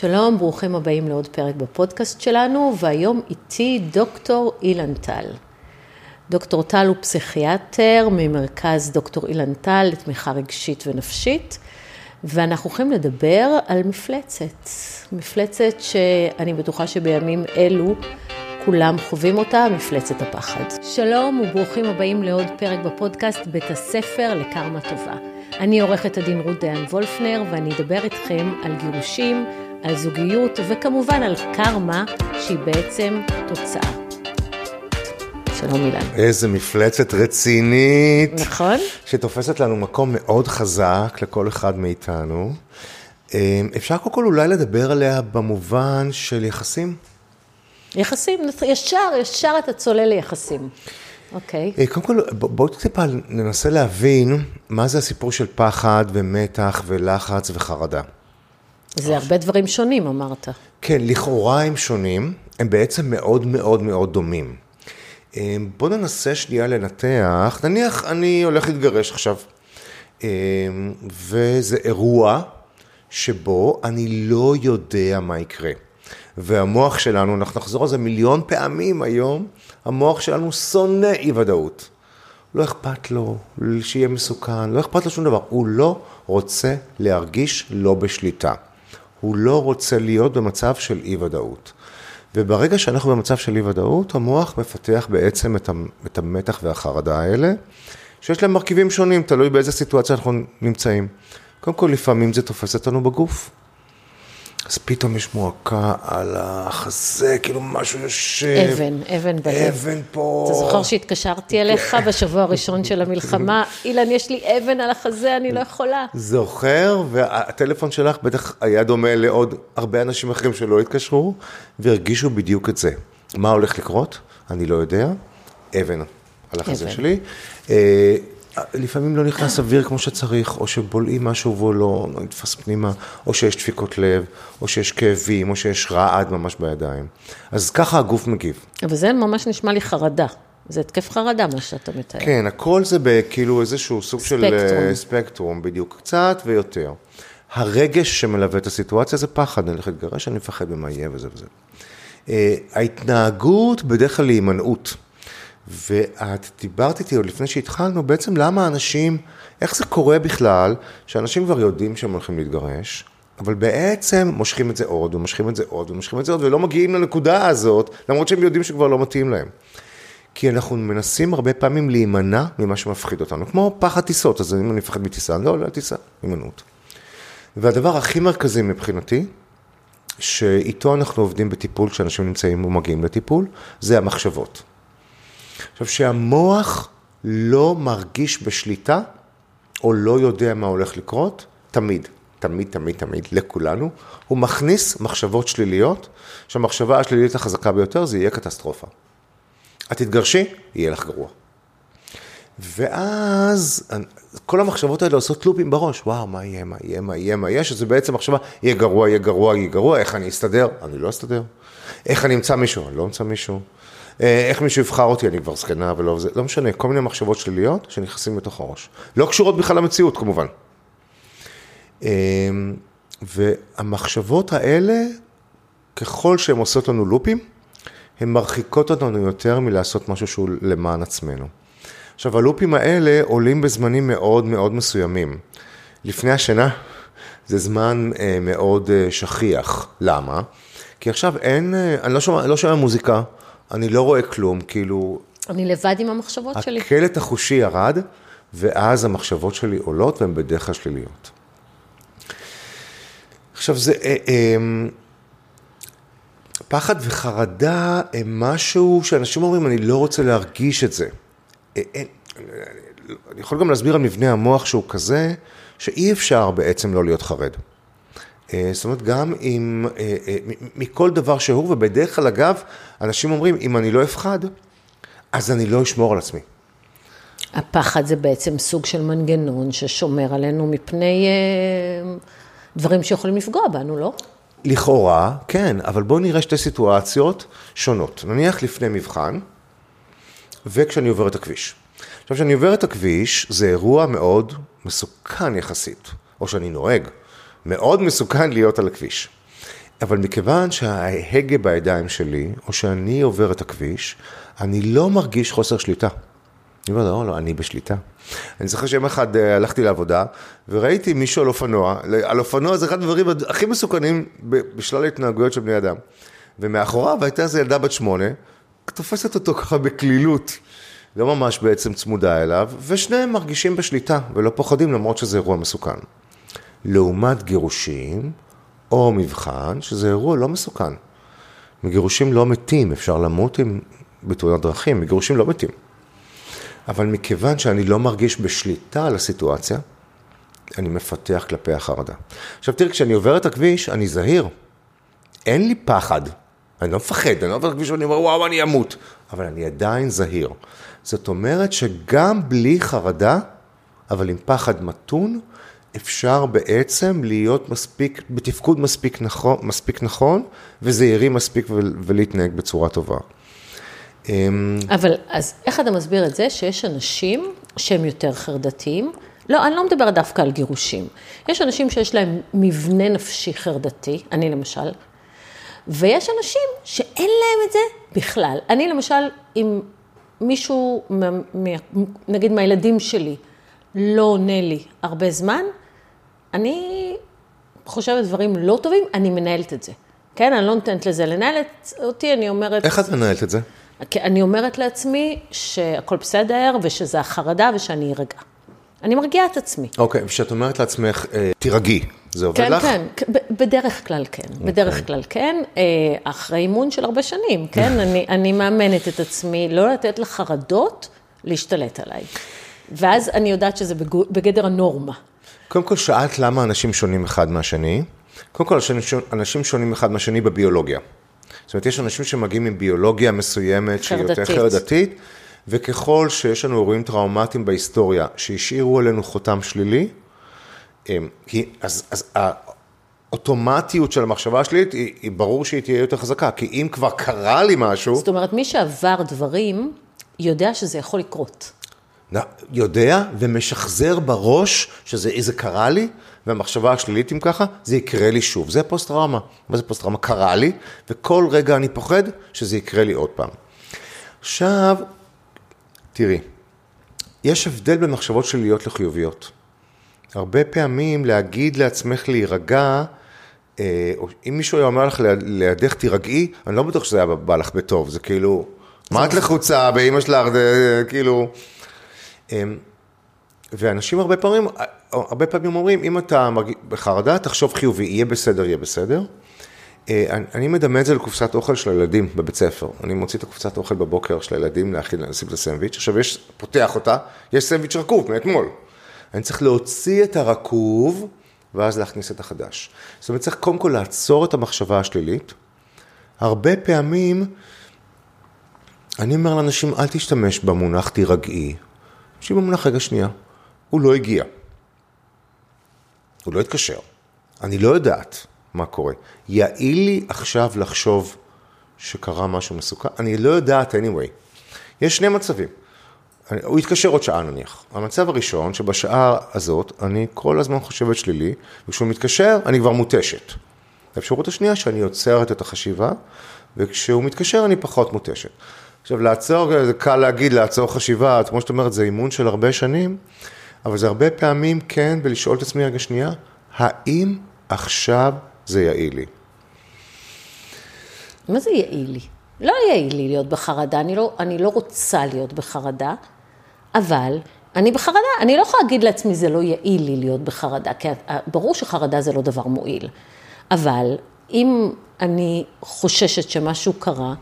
שלום, ברוכים הבאים לעוד פרק בפודקאסט שלנו, והיום איתי דוקטור אילן טל. דוקטור טל הוא פסיכיאטר ממרכז דוקטור אילן טל לתמיכה רגשית ונפשית, ואנחנו הולכים לדבר על מפלצת. מפלצת שאני בטוחה שבימים אלו כולם חווים אותה, מפלצת הפחד. שלום וברוכים הבאים לעוד פרק בפודקאסט בית הספר לקארמה טובה. אני עורכת הדין רודיין וולפנר ואני אדבר איתכם על גירושים, על זוגיות וכמובן על קרמה שהיא בעצם תוצאה. שלום אילן. איזה מפלצת רצינית. נכון. שתופסת לנו מקום מאוד חזק לכל אחד מאיתנו. אפשר כל אולי לדבר עליה במובן של יחסים? יחסים, ישר אתה צולל ליחסים. אוקיי. קודם כל, בואו טיפה ננסה להבין מה זה הסיפור של פחד ומתח ולחץ וחרדה. זה הרבה דברים שונים, אמרת. כן, לכאורה הם שונים, הם בעצם מאוד מאוד מאוד דומים. בואו ננסה שנייה לנתח, נניח אני הולך להתגרש עכשיו, וזה אירוע שבו אני לא יודע מה יקרה. והמוח שלנו, אנחנו נחזור על זה מיליון פעמים היום, המוח שלנו שונא אי-וודאות. לא אכפת לו שיהיה מסוכן, לא אכפת לו שום דבר. הוא לא רוצה להרגיש לא בשליטה. הוא לא רוצה להיות במצב של אי-וודאות. וברגע שאנחנו במצב של אי-וודאות, המוח מפתח בעצם את המתח והחרדה האלה, שיש להם מרכיבים שונים, תלוי באיזה סיטואציה אנחנו נמצאים. קודם כל, לפעמים זה תופס אותנו בגוף. אז פתאום יש מועקה על החזה, כאילו משהו יושב. אבן בלב. אבן פה. אתה זוכר שהתקשרתי אליך בשבוע הראשון של המלחמה, אילן, יש לי אבן על החזה, אני לא יכולה. זוכר, והטלפון שלך בטח היה דומה לעוד הרבה אנשים אחרים שלא התקשרו, והרגישו בדיוק את זה. מה הולך לקרות? אני לא יודע. אבן על החזה שלי. לפעמים לא נכנס אוויר כמו שצריך, או שבולעים משהו ולא נתפס פנימה, או שיש דפיקות לב, או שיש כאבים, או שיש רעד ממש בידיים. אז ככה הגוף מגיב. אבל זה ממש נשמע לי חרדה. זה התקף חרדה, מה שאתה מתאר. כן, הכל זה כאילו איזשהו סוג של ספקטרום, בדיוק קצת ויותר. הרגש שמלווה את הסיטואציה זה פחד, אני הולך להתגרש, אני מפחד במה יהיה וזה וזה. ההתנהגות בדרך כלל היא הימנעות. ואת דיברת איתי עוד לפני שהתחלנו, בעצם למה אנשים, איך זה קורה בכלל, שאנשים כבר יודעים שהם הולכים להתגרש, אבל בעצם מושכים את זה עוד, ומושכים את זה עוד, ומושכים את זה עוד, ולא מגיעים לנקודה הזאת, למרות שהם יודעים שכבר לא מתאים להם. כי אנחנו מנסים הרבה פעמים להימנע ממה שמפחיד אותנו, כמו פחד טיסות, אז אם אני מפחד מטיסה, לא טיסה, הימנעות. והדבר הכי מרכזי מבחינתי, שאיתו אנחנו עובדים בטיפול, כשאנשים נמצאים ומגיעים לטיפול, זה המחשבות. עכשיו, שהמוח לא מרגיש בשליטה, או לא יודע מה הולך לקרות, תמיד, לכולנו, הוא מכניס מחשבות שליליות, שהמחשבה השלילית החזקה ביותר, זה יהיה קטסטרופה. את תתגרשי, יהיה לך גרוע. ואז, כל המחשבות האלה עושות לופים בראש, וואו, מה יהיה, שזה בעצם מחשבה, יהיה גרוע, איך אני אסתדר? אני לא אסתדר. איך אני אמצא מישהו? אני לא אמצא מישהו. איך מישהו יבחר אותי, אני כבר זקנה, ולא זה, לא משנה, כל מיני מחשבות שליליות שנכנסים בתוך הראש. לא קשורות בכלל למציאות, כמובן. והמחשבות האלה, ככל שהן עושות לנו לופים, הן מרחיקות אותנו יותר מלעשות משהו שהוא למען עצמנו. עכשיו, הלופים האלה עולים בזמנים מאוד מאוד מסוימים. לפני השינה, זה זמן מאוד שכיח. למה? כי עכשיו אין, אני לא שומע מוזיקה, אני לא רואה כלום, כאילו... אני לבד עם המחשבות שלי. הקלט החושי ירד, ואז המחשבות שלי עולות, והן בדרך כלל שליליות. עכשיו, זה... פחד וחרדה הם משהו שאנשים אומרים, אני לא רוצה להרגיש את זה. אני יכול גם להסביר על מבנה המוח שהוא כזה, שאי אפשר בעצם לא להיות חרד. זאת אומרת, גם אם, מכל דבר שהוא, ובדרך כלל אגב, אנשים אומרים, אם אני לא אפחד, אז אני לא אשמור על עצמי. הפחד זה בעצם סוג של מנגנון ששומר עלינו מפני דברים שיכולים לפגוע בנו, לא? לכאורה, כן, אבל בואו נראה שתי סיטואציות שונות. נניח לפני מבחן, וכשאני עובר את הכביש. עכשיו, כשאני עובר את הכביש, זה אירוע מאוד מסוכן יחסית, או שאני נוהג. מאוד מסוכן להיות על הכביש. אבל מכיוון שההגה בידיים שלי, או שאני עובר את הכביש, אני לא מרגיש חוסר שליטה. אני אומר, לא, אני בשליטה. אני זוכר שיום אחד הלכתי לעבודה, וראיתי מישהו על אופנוע. על אופנוע זה אחד הדברים הכי מסוכנים בשלל ההתנהגויות של בני אדם. ומאחוריו הייתה איזו ילדה בת 8, תופסת אותו ככה בקלילות, לא ממש בעצם צמודה אליו, ושניהם מרגישים בשליטה, ולא פוחדים למרות שזה אירוע מסוכן. לעומת גירושים, או מבחן, שזה אירוע לא מסוכן. מגירושים לא מתים, אפשר למות בתאונת דרכים, מגירושים לא מתים. אבל מכיוון שאני לא מרגיש בשליטה על הסיטואציה, אני מפתח כלפי החרדה. עכשיו תראי, כשאני עובר את הכביש, אני זהיר. אין לי פחד. אני לא מפחד, אני לא עובר את הכביש ואני אומר, וואו, אני אמות. אבל אני עדיין זהיר. זאת אומרת שגם בלי חרדה, אבל עם פחד מתון, אפשר בעצם להיות מספיק, בתפקוד מספיק נכון, וזהירים מספיק ולהתנהג בצורה טובה. אבל אז איך אתה מסביר את זה שיש אנשים שהם יותר חרדתיים? לא, אני לא מדבר דווקא על גירושים. יש אנשים שיש להם מבנה נפשי חרדתי, אני למשל, ויש אנשים שאין להם את זה בכלל. אני למשל, אם מישהו, נגיד מהילדים שלי, לא עונה לי הרבה זמן, אני חושבת דברים לא טובים, אני מנהלת את זה. כן, אני לא נותנת לזה לנהלת אותי, אני אומרת... איך את מנהלת את זה? אני אומרת לעצמי שהכל בסדר, ושזה החרדה, ושאני ארגע. אני מרגיעה את עצמי. אוקיי, ושאת אומרת לעצמך, תירגעי, זה עובד לך? כן, כן, בדרך כלל כן. בדרך כלל כן, אחרי אימון של הרבה שנים, כן? אני מאמנת את עצמי, לא לתת לחרדות להשתלט עליי. ואז אני יודעת שזה בגדר הנורמה. קודם כל, שאלת למה אנשים שונים אחד מהשני. קודם כל, אנשים שונים אחד מהשני בביולוגיה. זאת אומרת, יש אנשים שמגיעים עם ביולוגיה מסוימת, שהיא יותר חרדתית, וככל שיש לנו אירועים טראומטיים בהיסטוריה, שהשאירו עלינו חותם שלילי, אז האוטומטיות של המחשבה השלילית, היא ברור שהיא תהיה יותר חזקה, כי אם כבר קרה לי משהו... זאת אומרת, מי שעבר דברים, יודע שזה יכול לקרות. יודע ומשחזר בראש שזה קרה לי, והמחשבה השלילית אם ככה, זה יקרה לי שוב. זה פוסט-טראומה. מה זה פוסט-טראומה? קרה לי, וכל רגע אני פוחד שזה יקרה לי עוד פעם. עכשיו, תראי, יש הבדל בין מחשבות שליליות לחיוביות. הרבה פעמים להגיד לעצמך להירגע, אם מישהו היה אומר לך לידך תירגעי, אני לא בטוח שזה היה בא לך בטוב, זה כאילו, מה את לחוצה באמא שלך, זה כאילו... ואנשים הרבה פעמים אומרים, אם אתה בחרדה, תחשוב חיובי, יהיה בסדר, יהיה בסדר. אני מדמה את זה לקופסת אוכל של הילדים בבית ספר. אני מוציא את הקופסת אוכל בבוקר של הילדים להכין, להסיב את הסנדוויץ'. עכשיו פותח אותה, יש סנדוויץ' רקוב מאתמול. אני צריך להוציא את הרקוב, ואז להכניס את החדש. זאת אומרת, צריך קודם כל לעצור את המחשבה השלילית. הרבה פעמים, אני אומר לאנשים, אל תשתמש במונח תירגעי. שבמונח רגע שנייה, הוא לא הגיע. הוא לא התקשר. אני לא יודעת מה קורה. יעיל לי עכשיו לחשוב שקרה משהו מסוכן. אני לא יודעת, anyway. יש שני מצבים. הוא התקשר עוד שעה נניח. המצב הראשון, שבשעה הזאת, אני כל הזמן חושבת שלילי, וכשהוא מתקשר, אני כבר מוטשת. האפשרות השנייה, שאני יוצרת את החשיבה, וכשהוא מתקשר, אני פחות מוטשת. עכשיו, לעצור, זה קל להגיד, לעצור חשיבה, כמו שאת אומרת, זה אימון של הרבה שנים, אבל זה הרבה פעמים כן, ולשאול את עצמי רגע שנייה, האם עכשיו זה יעיל לי? מה זה יעיל לי? לא יעיל לי להיות בחרדה, אני לא רוצה להיות בחרדה, אבל אני בחרדה, אני לא יכולה להגיד לעצמי, זה לא יעיל לי להיות בחרדה, כי ברור שחרדה זה לא דבר מועיל, אבל אם אני חוששת שמשהו קרה,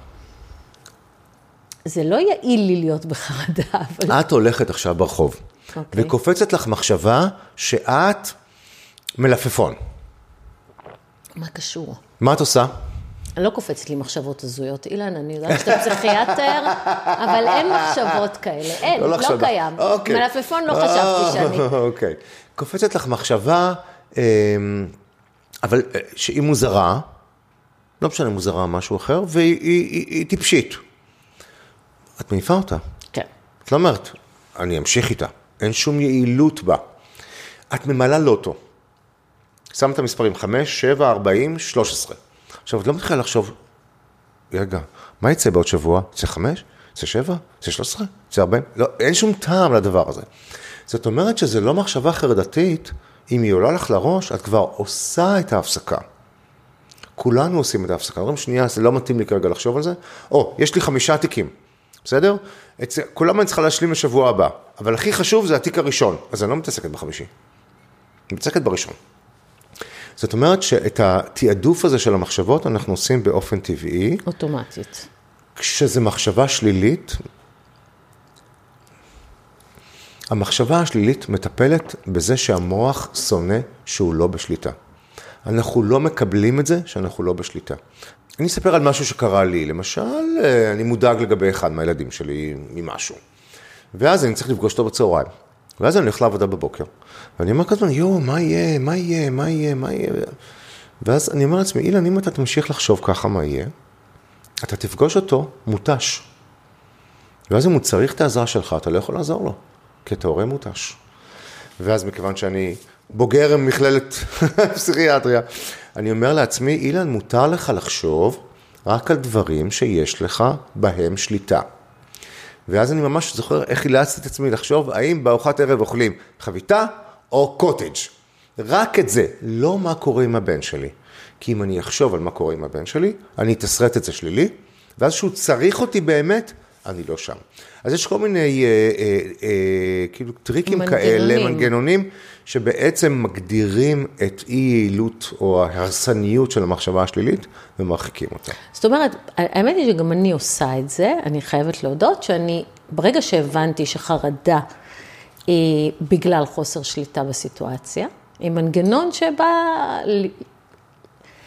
זה לא יעיל לי להיות בחרדה. אבל... את הולכת עכשיו ברחוב, okay. וקופצת לך מחשבה שאת מלפפון. מה קשור? מה את עושה? אני לא קופצת לי מחשבות הזויות, אילן, אני יודעת שאתה פסיכיאטר, אבל אין מחשבות כאלה, אין, לא, לא קיים. Okay. מלפפון לא חשבתי שאני. אוקיי. קופצת לך מחשבה, אבל שהיא מוזרה, לא משנה מוזרה משהו אחר, והיא היא טיפשית. את מניפה אותה. כן. את לא אומרת, אני אמשיך איתה. אין שום יעילות בה. את ממלאה לוטו. שמת מספרים 5, 7, 40, 13. עכשיו, את לא מתחילה לחשוב, רגע, מה יצא בעוד שבוע? יצא 5? יצא 7? יצא 13? יצא 40? לא, אין שום טעם לדבר הזה. זאת אומרת שזה לא מחשבה חרדתית, אם היא עולה לך לראש, את כבר עושה את ההפסקה. כולנו עושים את ההפסקה. אומרים שנייה, זה לא מתאים לי כרגע לחשוב על זה. או, יש לי 5 תיקים. בסדר? כולם אני צריכה להשלים לשבוע הבא. אבל הכי חשוב זה התיק הראשון. אז אני לא מתעסקת ב5. אני מתעסקת בראשון. זאת אומרת שאת התיעדוף הזה של המחשבות אנחנו עושים באופן טבעי. אוטומטית. כשזה מחשבה שלילית, המחשבה השלילית מטפלת בזה שהמוח שונא שהוא לא בשליטה. אנחנו לא מקבלים את זה שאנחנו לא בשליטה. אני אספר על משהו שקרה לי. למשל, אני מודאג לגבי אחד מהילדים שלי ממשהו. ואז אני צריך לפגוש אותו בצהריים. ואז אני הולך לעבודה בבוקר. ואני אומר כזאת, יו, מה יהיה? ואז אני אומר לעצמי, אילן, אם אתה תמשיך לחשוב ככה מה יהיה, אתה תפגוש אותו מוטש. ואז אם הוא צריך את העזרה שלך, אתה לא יכול לעזור לו. כי אתה הורה מוטש. ואז מכיוון שאני בוגר מכללת פסיכיאטריה, אני אומר לעצמי, אילן, מותר לך לחשוב רק על דברים שיש לך בהם שליטה. ואז אני ממש זוכר איך הילצתי את עצמי לחשוב, האם בארוחת ערב אוכלים חביתה או קוטג'. רק את זה, לא מה קורה עם הבן שלי. כי אם אני אחשוב על מה קורה עם הבן שלי, אני אתסרט את זה שלילי, ואז שהוא צריך אותי באמת, אני לא שם. אז יש כל מיני כאילו טריקים כאלה, מנגנונים, שבעצם מגדירים את אי-יעילות או ההרסניות של המחשבה השלילית, ומרחיקים אותה. זאת אומרת, האמת היא שגם אני עושה את זה, אני חייבת להודות שאני, ברגע שהבנתי שחרדה היא בגלל חוסר שליטה בסיטואציה, היא מנגנון שבא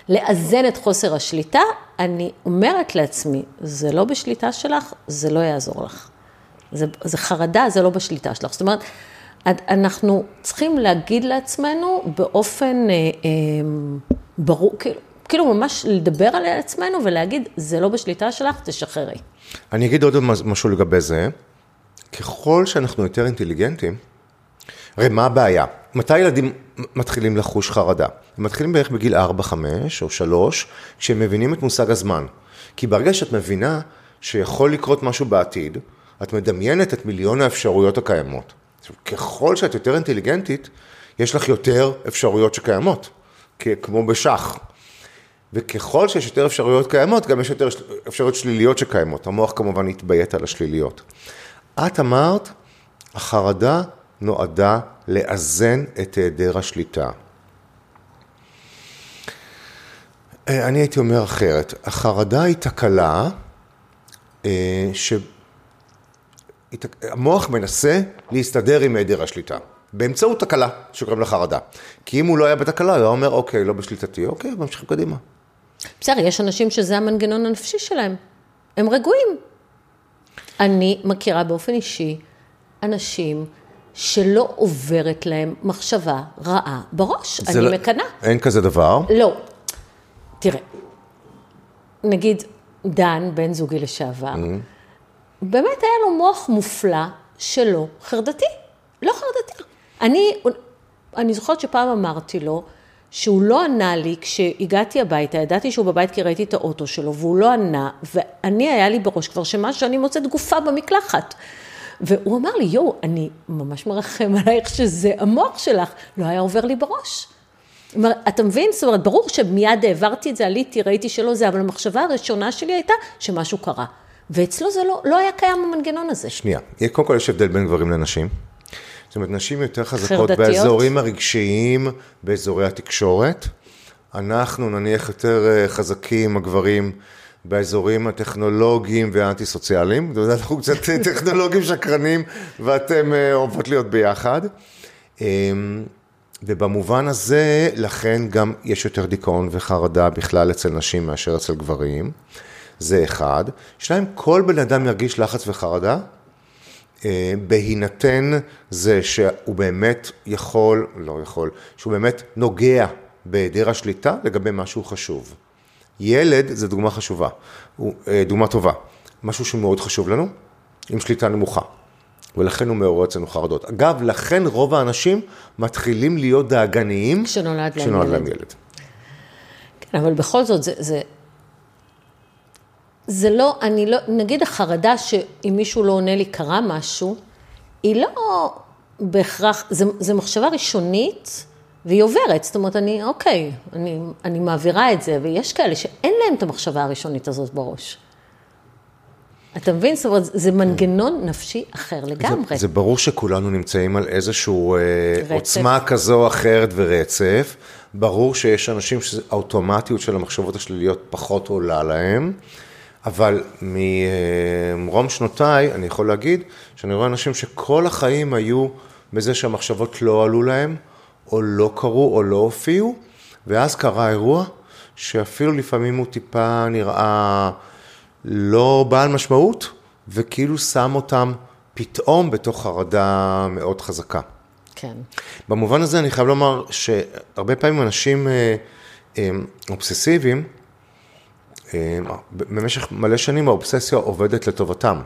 לאזן את חוסר השליטה, אני אומרת לעצמי, זה לא בשליטה שלך, זה לא יעזור לך. זה חרדה, זה לא בשליטה שלך. זאת אומרת, אנחנו צריכים להגיד לעצמנו באופן ברור, כאילו ממש לדבר על עצמנו ולהגיד, זה לא בשליטה שלך, תשחררי. אני אגיד עוד משהו לגבי זה. ככל שאנחנו יותר אינטליגנטים, הרי מה הבעיה? מתי ילדים מתחילים לחוש חרדה? הם מתחילים בערך בגיל 4, 5 או 3, כשהם מבינים את מושג הזמן. כי ברגע שאת מבינה שיכול לקרות משהו בעתיד, את מדמיינת את מיליון האפשרויות הקיימות. ככל שאת יותר אינטליגנטית, יש לך יותר אפשרויות שקיימות, כמו בשח. וככל שיש יותר אפשרויות קיימות, גם יש יותר אפשרויות שליליות שקיימות. המוח כמובן התביית על השליליות. את אמרת, החרדה נועדה לאזן את היעדר השליטה. אני הייתי אומר אחרת, החרדה היא תקלה, המוח מנסה להסתדר עם היעדר השליטה, באמצעות תקלה שקוראים לחרדה. כי אם הוא לא היה בתקלה, הוא אומר, אוקיי, לא בשליטתי, אוקיי, ממשיכים קדימה. בסדר, יש אנשים שזה המנגנון הנפשי שלהם, הם רגועים. אני מכירה באופן אישי אנשים שלא עוברת להם מחשבה רעה בראש. אני מקנה. אין כזה דבר? לא. תראה, נגיד דן, בן זוגי לשעבר, באמת היה לו מוח מופלא שלא חרדתי. לא חרדתי. אני זוכרת שפעם אמרתי לו שהוא לא ענה לי כשהגעתי הביתה, ידעתי שהוא בבית כי ראיתי את האוטו שלו, והוא לא ענה, ואני היה לי בראש כבר שמשהו, אני מוצאת גופה במקלחת. והוא אמר לי, יו, אני ממש מרחם עלייך שזה המוח שלך, לא היה עובר לי בראש. אתה מבין? זאת אומרת, ברור שמיד העברתי את זה, עליתי, ראיתי שלא זה, אבל המחשבה הראשונה שלי הייתה שמשהו קרה. ואצלו זה לא היה קיים המנגנון הזה. שנייה, קודם כל יש הבדל בין גברים לנשים. זאת אומרת, נשים יותר חזקות באזורים הרגשיים, באזורי התקשורת. אנחנו נניח יותר חזקים, הגברים, באזורים הטכנולוגיים והאנטי-סוציאליים. אנחנו קצת טכנולוגים שקרנים, ואתם אוהבות להיות ביחד. ובמובן הזה, לכן גם יש יותר דיכאון וחרדה בכלל אצל נשים מאשר אצל גברים. זה אחד. שניים, כל בן אדם ירגיש לחץ וחרדה, בהינתן זה שהוא באמת יכול, לא יכול, שהוא באמת נוגע בהיעדר השליטה לגבי משהו חשוב. ילד זה דוגמה חשובה, דוגמה טובה, משהו שמאוד חשוב לנו, עם שליטה נמוכה, ולכן הוא מעורר אצלנו חרדות. אגב, לכן רוב האנשים מתחילים להיות דאגניים כשנולד להם ילד. אבל בכל זאת, זה לא, אני לא, נגיד החרדה שאם מישהו לא עונה לי קרה משהו, היא לא בהכרח, זה מחשבה ראשונית והיא עוברת, זאת אומרת, אני מעבירה את זה, ויש כאלה שאין להם את המחשבה הראשונית הזאת בראש. אתה מבין? זאת אומרת, זה מנגנון נפשי אחר לגמרי. זה ברור שכולנו נמצאים על איזשהו עוצמה כזו, אחרת ורצף. ברור שיש אנשים שהאוטומטיות של המחשבות השליליות פחות עולה להם, אבל ממרום שנותיי אני יכול להגיד שאני רואה אנשים שכל החיים היו בזה שהמחשבות לא עלו להם, או לא קרו, או לא הופיעו, ואז קרה אירוע שאפילו לפעמים הוא טיפה נראה לא בעל משמעות, וכאילו שם אותם פתאום בתוך חרדה מאוד חזקה. כן. במובן הזה אני חייב לומר שהרבה פעמים אנשים אובססיביים, במשך מלא שנים האובססיה עובדת לטובתם.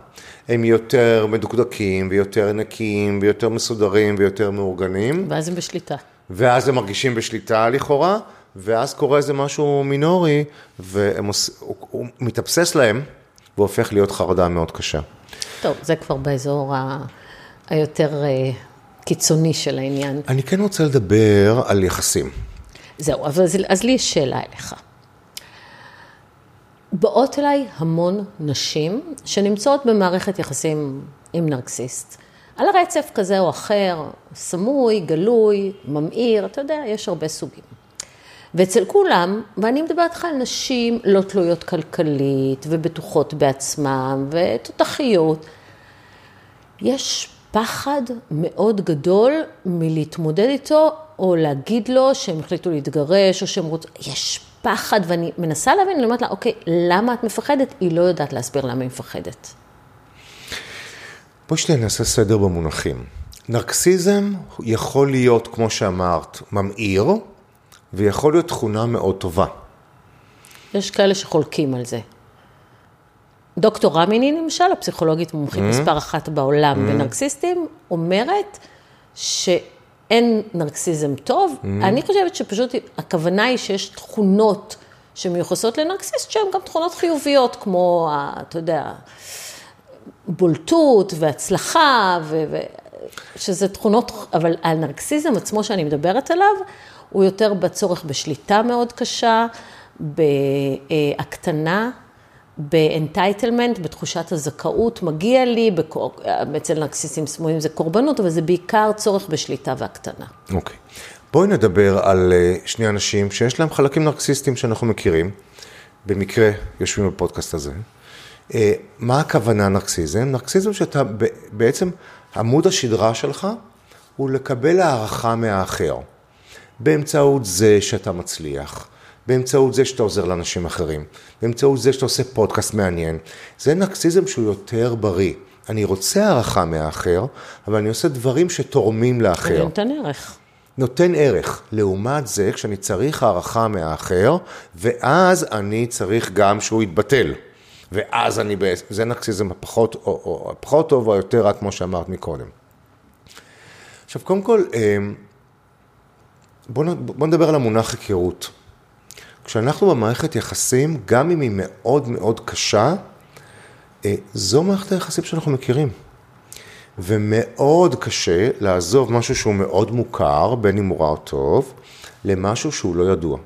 הם יותר מדוקדקים ויותר נקיים ויותר מסודרים ויותר מאורגנים. ואז הם בשליטה. ואז הם מרגישים בשליטה לכאורה, ואז קורה איזה משהו מינורי, והוא מתאבסס להם, והופך להיות חרדה מאוד קשה. טוב, זה כבר באזור היותר קיצוני של העניין. אני כן רוצה לדבר על יחסים. זהו, אז לי יש שאלה אליך. באות אליי המון נשים שנמצאות במערכת יחסים עם נרקסיסט. על הרצף כזה או אחר, סמוי, גלוי, ממאיר, אתה יודע, יש הרבה סוגים. ואצל כולם, ואני מדברת על נשים לא תלויות כלכלית ובטוחות בעצמן ותותחיות, יש פחד מאוד גדול מלהתמודד איתו או להגיד לו שהם החליטו להתגרש או שהם רוצים, יש פחד, ואני מנסה להבין, אני אומרת לה, אוקיי, למה את מפחדת? היא לא יודעת להסביר למה היא מפחדת. בואי נעשה סדר במונחים. נרקסיזם יכול להיות, כמו שאמרת, ממאיר, ויכול להיות תכונה מאוד טובה. יש כאלה שחולקים על זה. דוקטור רמיני, למשל, הפסיכולוגית מומחית מספר אחת בעולם בנרקסיסטים, אומרת שאין נרקסיזם טוב. אני חושבת שפשוט הכוונה היא שיש תכונות שמיוחסות לנרקסיסט, שהן גם תכונות חיוביות, כמו, אתה יודע, בולטות והצלחה, שזה תכונות, אבל הנרקסיזם עצמו שאני מדברת עליו, הוא יותר בצורך בשליטה מאוד קשה, בהקטנה, באנטייטלמנט, בתחושת הזכאות, מגיע לי, אצל נרקסיסטים סמויים זה קורבנות, אבל זה בעיקר צורך בשליטה והקטנה. אוקיי. בואי נדבר על שני אנשים שיש להם חלקים נרקסיסטים שאנחנו מכירים, במקרה יושבים בפודקאסט הזה. מה הכוונה נרקסיזם? נרקסיזם שאתה בעצם, עמוד השדרה שלך הוא לקבל הערכה מהאחר. באמצעות זה שאתה מצליח, באמצעות זה שאתה עוזר לאנשים אחרים, באמצעות זה שאתה עושה פודקאסט מעניין. זה נרקסיזם שהוא יותר בריא. אני רוצה הערכה מהאחר, אבל אני עושה דברים שתורמים לאחר. אני נותן ערך. נותן ערך. לעומת זה, כשאני צריך הערכה מהאחר, ואז אני צריך גם שהוא יתבטל. ואז אני בעצם, זה נרקסיזם הפחות, או הפחות טוב, או יותר רק כמו שאמרת מקודם. עכשיו, קודם כל, בוא נדבר על המונח הכירות. כשאנחנו במערכת יחסים, גם אם היא מאוד מאוד קשה, זו מערכת היחסים שאנחנו מכירים. ומאוד קשה לעזוב משהו שהוא מאוד מוכר, בין אם הוא רע או טוב, למשהו שהוא לא ידוע.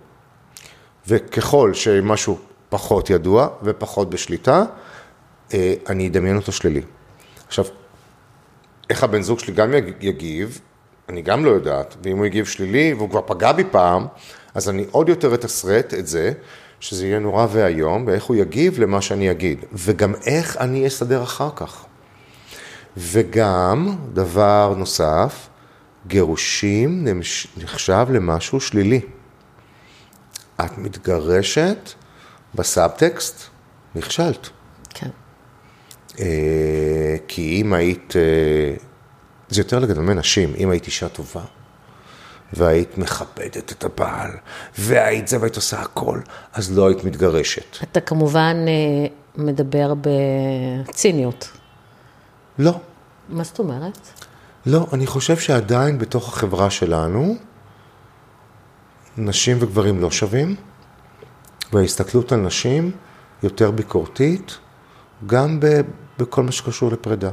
וככל שמשהו פחות ידוע ופחות בשליטה, אני אדמיין אותו שלילי. עכשיו, איך הבן זוג שלי גם יגיב, אני גם לא יודעת, ואם הוא יגיב שלילי, והוא כבר פגע בי פעם, אז אני עוד יותר אתסרט את זה, שזה יהיה נורא והיום, ואיך הוא יגיב למה שאני אגיד, וגם איך אני אסדר אחר כך. וגם, דבר נוסף, גירושים נחשב למשהו שלילי. את מתגרשת, בסאבטקסט, נכשלת. כן. כי אם היית... זה יותר לגדמי נשים, אם היית אישה טובה, והיית מכבדת את הבעל, והיית זה והיית עושה הכל, אז לא היית מתגרשת. אתה כמובן מדבר בציניות. לא. מה זאת אומרת? לא, אני חושב שעדיין בתוך החברה שלנו, נשים וגברים לא שווים, וההסתכלות על נשים יותר ביקורתית, גם בכל מה שקשור לפרידה.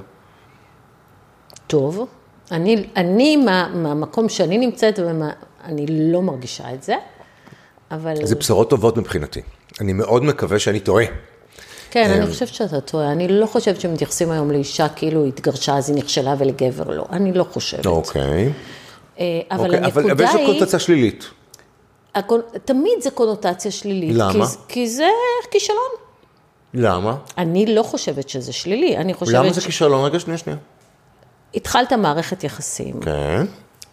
טוב, אני מהמקום שאני נמצאת, אני לא מרגישה את זה, אבל... זה בשורות טובות מבחינתי. אני מאוד מקווה שאני טועה. כן, אני חושבת שאתה טועה. אני לא חושבת שמתייחסים היום לאישה כאילו התגרשה, אז היא נכשלה ולגבר לא. אני לא חושבת. אוקיי. אבל הנקודה היא... אבל יש קונוטציה שלילית. תמיד זה קונוטציה שלילית. למה? כי זה כישלון. למה? אני לא חושבת שזה שלילי. למה זה כישלון? רגע, שנייה. התחלת מערכת יחסים. כן.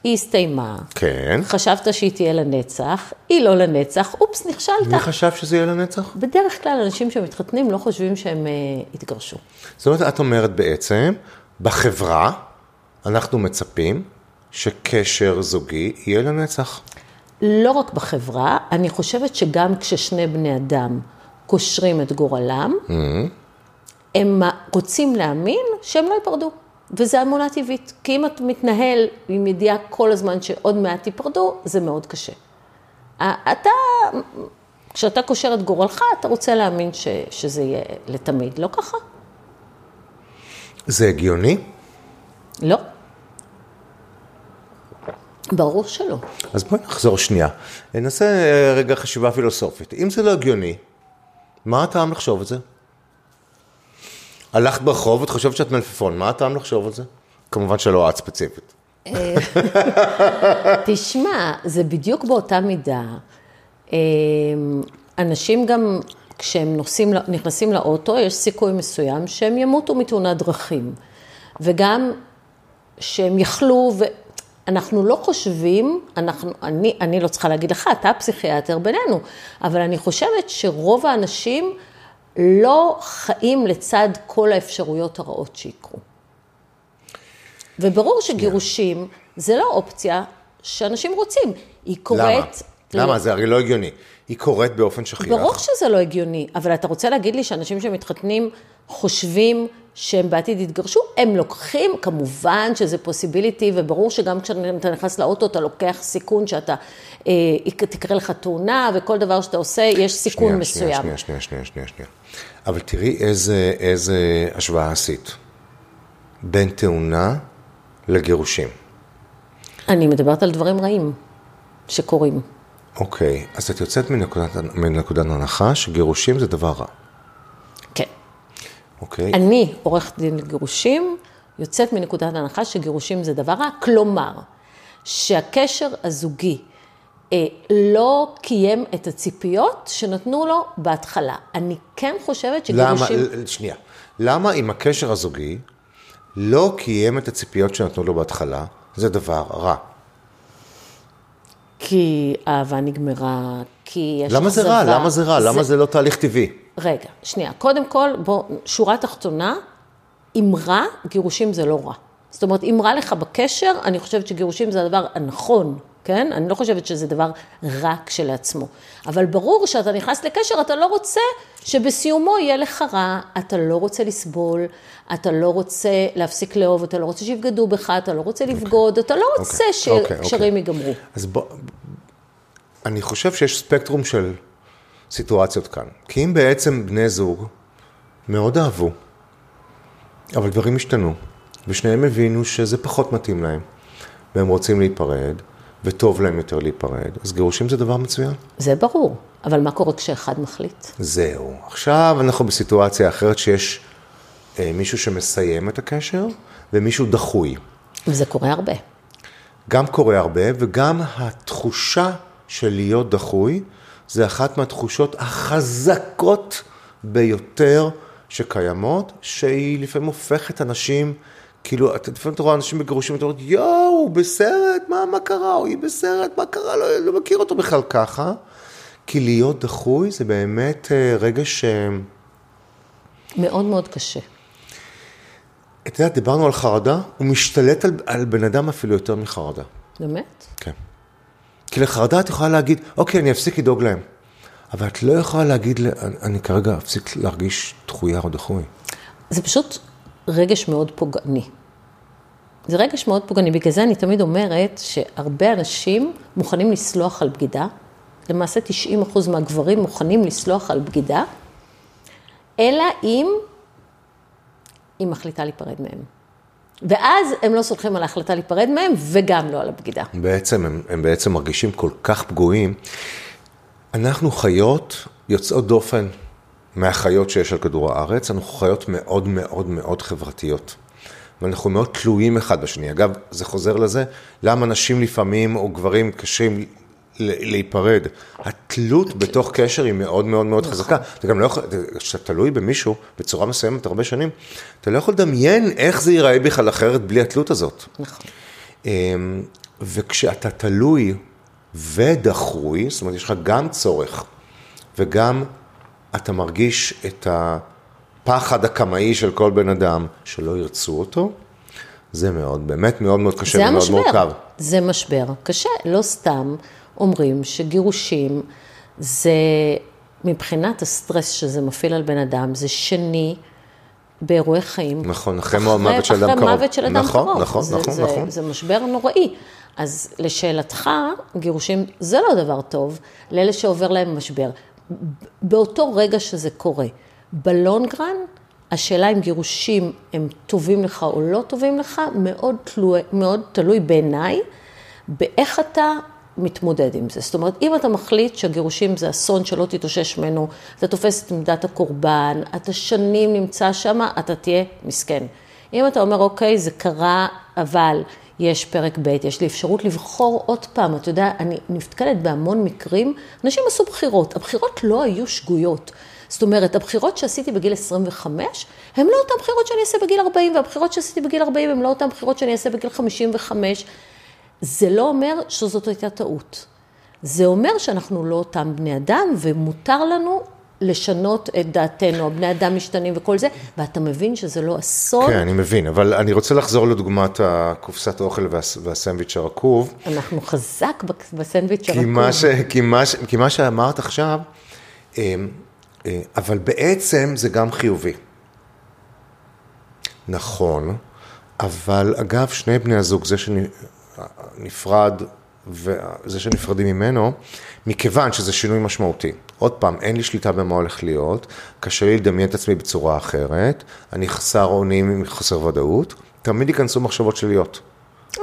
היא הסתיימה. כן. חשבת שהיא תהיה לנצח, היא לא לנצח, אופס, נכשלת. מי חשב שזה יהיה לנצח? בדרך כלל אנשים שמתחתנים לא חושבים שהם התגרשו. זאת אומרת, את אומרת בעצם, בחברה אנחנו מצפים שקשר זוגי יהיה לנצח. לא רק בחברה, אני חושבת שגם כששני בני אדם קושרים את גורלם, הם רוצים להאמין שהם לא יפרדו. וזה אמונה טבעית, כי אם את מתנהל עם ידיעה כל הזמן שעוד מעט תיפרדו, זה מאוד קשה. אתה, כשאתה קושר את גורלך, אתה רוצה להאמין שזה יהיה לתמיד, לא ככה? זה הגיוני? לא. ברור שלא. אז בואי נחזור שנייה. נעשה רגע חשיבה פילוסופית. אם זה לא הגיוני, מה הטעם לחשוב את זה? הלכת ברחוב, את חושבת שאת מלפפון, מה הטעם לחשוב על זה? כמובן שלא את ספציפית. תשמע, זה בדיוק באותה מידה. אנשים גם, כשהם נכנסים לאוטו, יש סיכוי מסוים שהם ימותו מתאונת דרכים. וגם שהם יחלו, ואנחנו לא חושבים, אני לא צריכה להגיד לך, אתה הפסיכיאטר בינינו, אבל אני חושבת שרוב האנשים... לא חיים לצד כל האפשרויות הרעות שיקרו. וברור שגירושים זה לא אופציה שאנשים רוצים. היא קוראת... למה? זה הרי לא הגיוני. היא קוראת באופן שכיח. ברור שזה לא הגיוני, אבל אתה רוצה להגיד לי שאנשים שמתחתנים חושבים שהם בעתיד יתגרשו, הם לוקחים, כמובן שזה פוסיביליטי, וברור שגם כשאתה נכנס לאוטו, אתה לוקח סיכון שאתה, תקרה לך תאונה, וכל דבר שאתה עושה, יש סיכון מסוים. שנייה. אבל תראי איזה השוואה עשית, בין תאונה לגירושים. אני מדברת על דברים רעים שקורים. אוקיי, אז את יוצאת מנקודת הנחה שגירושים זה דבר רע. Okay. אני, עורכת דין לגירושים, יוצאת מנקודת הנחה שגירושים זה דבר רע, כלומר, שהקשר הזוגי לא קיים את הציפיות שנתנו לו בהתחלה. אני כן חושבת שגירושים... למה אם הקשר הזוגי לא קיים את הציפיות שנתנו לו בהתחלה, זה דבר רע? כי אהבה נגמרה, כי יש... למה זה רע? למה זה לא תהליך טבעי? רגע, שנייה. קודם כל, שורה תחתונה, אם רע, גירושים זה לא רע. זאת אומרת, אם רע לך בקשר, אני חושבת שגירושים זה הדבר הנכון, כן? אני לא חושבת שזה דבר רע כשלעצמו. אבל ברור שאתה נכנס לקשר, אתה לא רוצה שבסיומו יהיה לך רע, אתה לא רוצה לסבול, אתה לא רוצה להפסיק לאהוב, אתה לא רוצה שיבגדו בך, אתה לא רוצה לבגוד, אתה לא רוצה שקשרים ייגמרו. אז אני חושב שיש ספקטרום של... סיטואציות כאן. כי אם בעצם בני זוג מאוד אהבו, אבל דברים השתנו, ושניהם הבינו שזה פחות מתאים להם, והם רוצים להיפרד, וטוב להם יותר להיפרד, אז גירושים זה דבר מצוין. זה ברור, אבל מה קורה כשאחד מחליט? זהו. עכשיו אנחנו בסיטואציה אחרת שיש מישהו שמסיים את הקשר, ומישהו דחוי. וזה קורה הרבה. גם קורה הרבה, וגם התחושה של להיות דחוי, זה אחת מהתחושות החזקות ביותר שקיימות, שהיא לפעמים הופכת אנשים, כאילו, לפעמים אתה רואה אנשים בגירושים, אתה אומרת, יואו, הוא בסרט, מה קרה? או היא בסרט, מה קרה? לא מכיר אותו בכלל ככה. כי להיות דחוי זה באמת רגע ש... מאוד מאוד קשה. אתה יודע, דיברנו על חרדה, הוא משתלט על בן אדם אפילו יותר מחרדה. באמת? כן. כי לחרדה את יכולה להגיד, אוקיי, אני אפסיק לדאוג להם. אבל את לא יכולה להגיד, אני כרגע אפסיק להרגיש דחויה או דחוי. זה פשוט רגש מאוד פוגעני. זה רגש מאוד פוגעני. בגלל זה אני תמיד אומרת שהרבה אנשים מוכנים לסלוח על בגידה, למעשה 90% מהגברים מוכנים לסלוח על בגידה, אלא אם היא מחליטה להיפרד מהם. ואז הם לא סולחים על ההחלטה להיפרד מהם, וגם לא על הבגידה. בעצם, הם בעצם מרגישים כל כך פגועים. אנחנו חיות יוצאות דופן מהחיות שיש על כדור הארץ, אנחנו חיות מאוד מאוד מאוד חברתיות. ואנחנו מאוד תלויים אחד בשני. אגב, זה חוזר לזה, למה אנשים לפעמים או גברים קשים להיפרד. התלות בתוך קשר היא מאוד מאוד מאוד חזקה. אתה גם לא יכול, כשאתה תלוי במישהו בצורה מסוימת הרבה שנים, אתה לא יכול לדמיין איך זה ייראה בכלל אחרת בלי התלות הזאת. נכון. וכשאתה תלוי ודחוי, זאת אומרת, יש לך גם צורך, וגם אתה מרגיש את הפחד הקמאי של כל בן אדם שלא ירצו אותו, זה מאוד, באמת מאוד מאוד קשה ומאוד מורכב. זה משבר, קשה, לא סתם אומרים שגירושים זה, מבחינת הסטרס שזה מפעיל על בן אדם, זה שני באירועי חיים. נכון, אחרי מוות של אדם קרוב. נכון, נכון, נכון. זה משבר נוראי. אז לשאלתך, גירושים זה לא דבר טוב, לאלה שעובר להם משבר. באותו רגע שזה קורה, בלונגרן, השאלה אם גירושים הם טובים לך או לא טובים לך, מאוד תלוי בעיניי, באיך אתה מתמודד עם זה. זאת אומרת, אם אתה מחליט שהגירושים זה אסון שלא תתאושש ממנו, אתה תופס את עמדת הקורבן, אתה שנים נמצא שם, אתה תהיה מסכן. אם אתה אומר, אוקיי, זה קרה, אבל יש פרק ב', יש לי אפשרות לבחור עוד פעם. אתה יודע, אני נתקלת בהמון מקרים, אנשים עשו בחירות, הבחירות לא היו שגויות. זאת אומרת, הבחירות שעשיתי בגיל 25, הן לא אותן בחירות שאני אעשה בגיל 40, והבחירות שעשיתי בגיל 40 הן לא אותן בחירות שאני אעשה בגיל 55. זה לא אומר שזאת הייתה טעות. זה אומר שאנחנו לא אותם בני אדם, ומותר לנו לשנות את דעתנו. הבני אדם משתנים וכל זה, ואתה מבין שזה לא אסון. כן, אני מבין, אבל אני רוצה לחזור לדוגמת הקופסת האוכל והסנדוויץ' הרקוב. אנחנו חזק בסנדוויץ' הרקוב. כי מה שאמרת עכשיו, אבל בעצם זה גם חיובי. נכון, אבל אגב, שני בני הזוג, זה שנפרד וזה שנפרדים ממנו, מכיוון שזה שינוי משמעותי. עוד פעם, אין לי שליטה במה הולך להיות, קשה לי לדמיין את עצמי בצורה אחרת, אני חסר אונים, חסר ודאות, תמיד ייכנסו מחשבות שליות.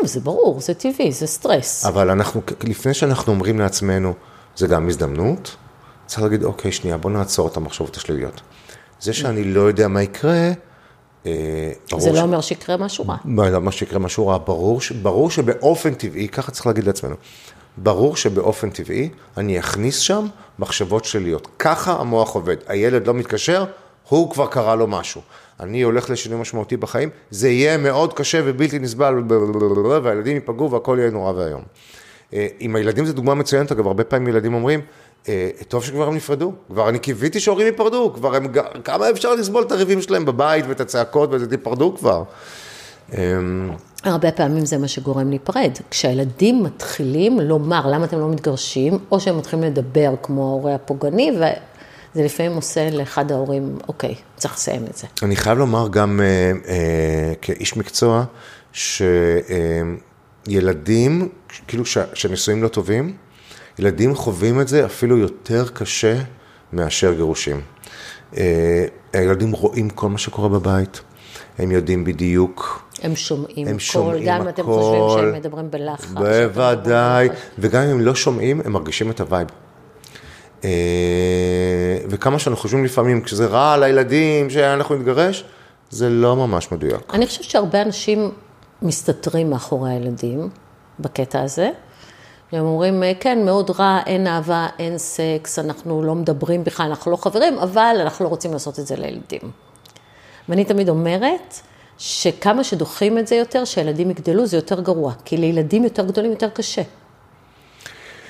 זה ברור, זה טבעי, זה סטרס. אבל אנחנו, לפני שאנחנו אומרים לעצמנו, זה גם הזדמנות, צריך להגיד, אוקיי, שנייה, בוא נעצור את המחשבות השליליות. זה שאני לא יודע מה יקרה, זה לא אומר שיקרה משהו רע. לא אומר שיקרה משהו רע, ברור שבאופן טבעי, ככה צריך להגיד לעצמנו, ברור שבאופן טבעי אני אכניס שם מחשבות שליליות. ככה המוח עובד, הילד לא מתקשר, הוא כבר קרא לו משהו. אני הולך לשינוי משמעותי בחיים, זה יהיה מאוד קשה ובלתי נסבל, והילדים ייפגעו והכל יהיה נורא והיום. עם הילדים זו דוגמה מצוינת, אגב, הרבה פעמים ילדים אומרים, טוב שכבר הם נפרדו, כבר אני קיוויתי שהורים ייפרדו, כבר הם, כמה אפשר לסבול את הריבים שלהם בבית ואת הצעקות ואת ייפרדו כבר. הרבה פעמים זה מה שגורם להיפרד, כשהילדים מתחילים לומר למה אתם לא מתגרשים, או שהם מתחילים לדבר כמו ההורי הפוגעני, וזה לפעמים עושה לאחד ההורים, אוקיי, צריך לסיים את זה. אני חייב לומר גם כאיש מקצוע, שילדים, כאילו שנישואים לא טובים, ילדים חווים את זה אפילו יותר קשה מאשר גירושים. הילדים רואים כל מה שקורה בבית, הם יודעים בדיוק. הם שומעים הכל, גם אם אתם חושבים שהם מדברים בלחש. בוודאי, וגם אם הם לא שומעים, הם מרגישים את הווייב. וכמה שאנחנו חושבים לפעמים, כשזה רע על הילדים, שאנחנו נתגרש, זה לא ממש מדויק. אני חושבת שהרבה אנשים מסתתרים מאחורי הילדים, בקטע הזה. הם אומרים, כן, מאוד רע, אין אהבה, אין סקס, אנחנו לא מדברים בכלל, אנחנו לא חברים, אבל אנחנו לא רוצים לעשות את זה לילדים. ואני תמיד אומרת, שכמה שדוחים את זה יותר, שהילדים יגדלו, זה יותר גרוע. כי לילדים יותר גדולים יותר קשה.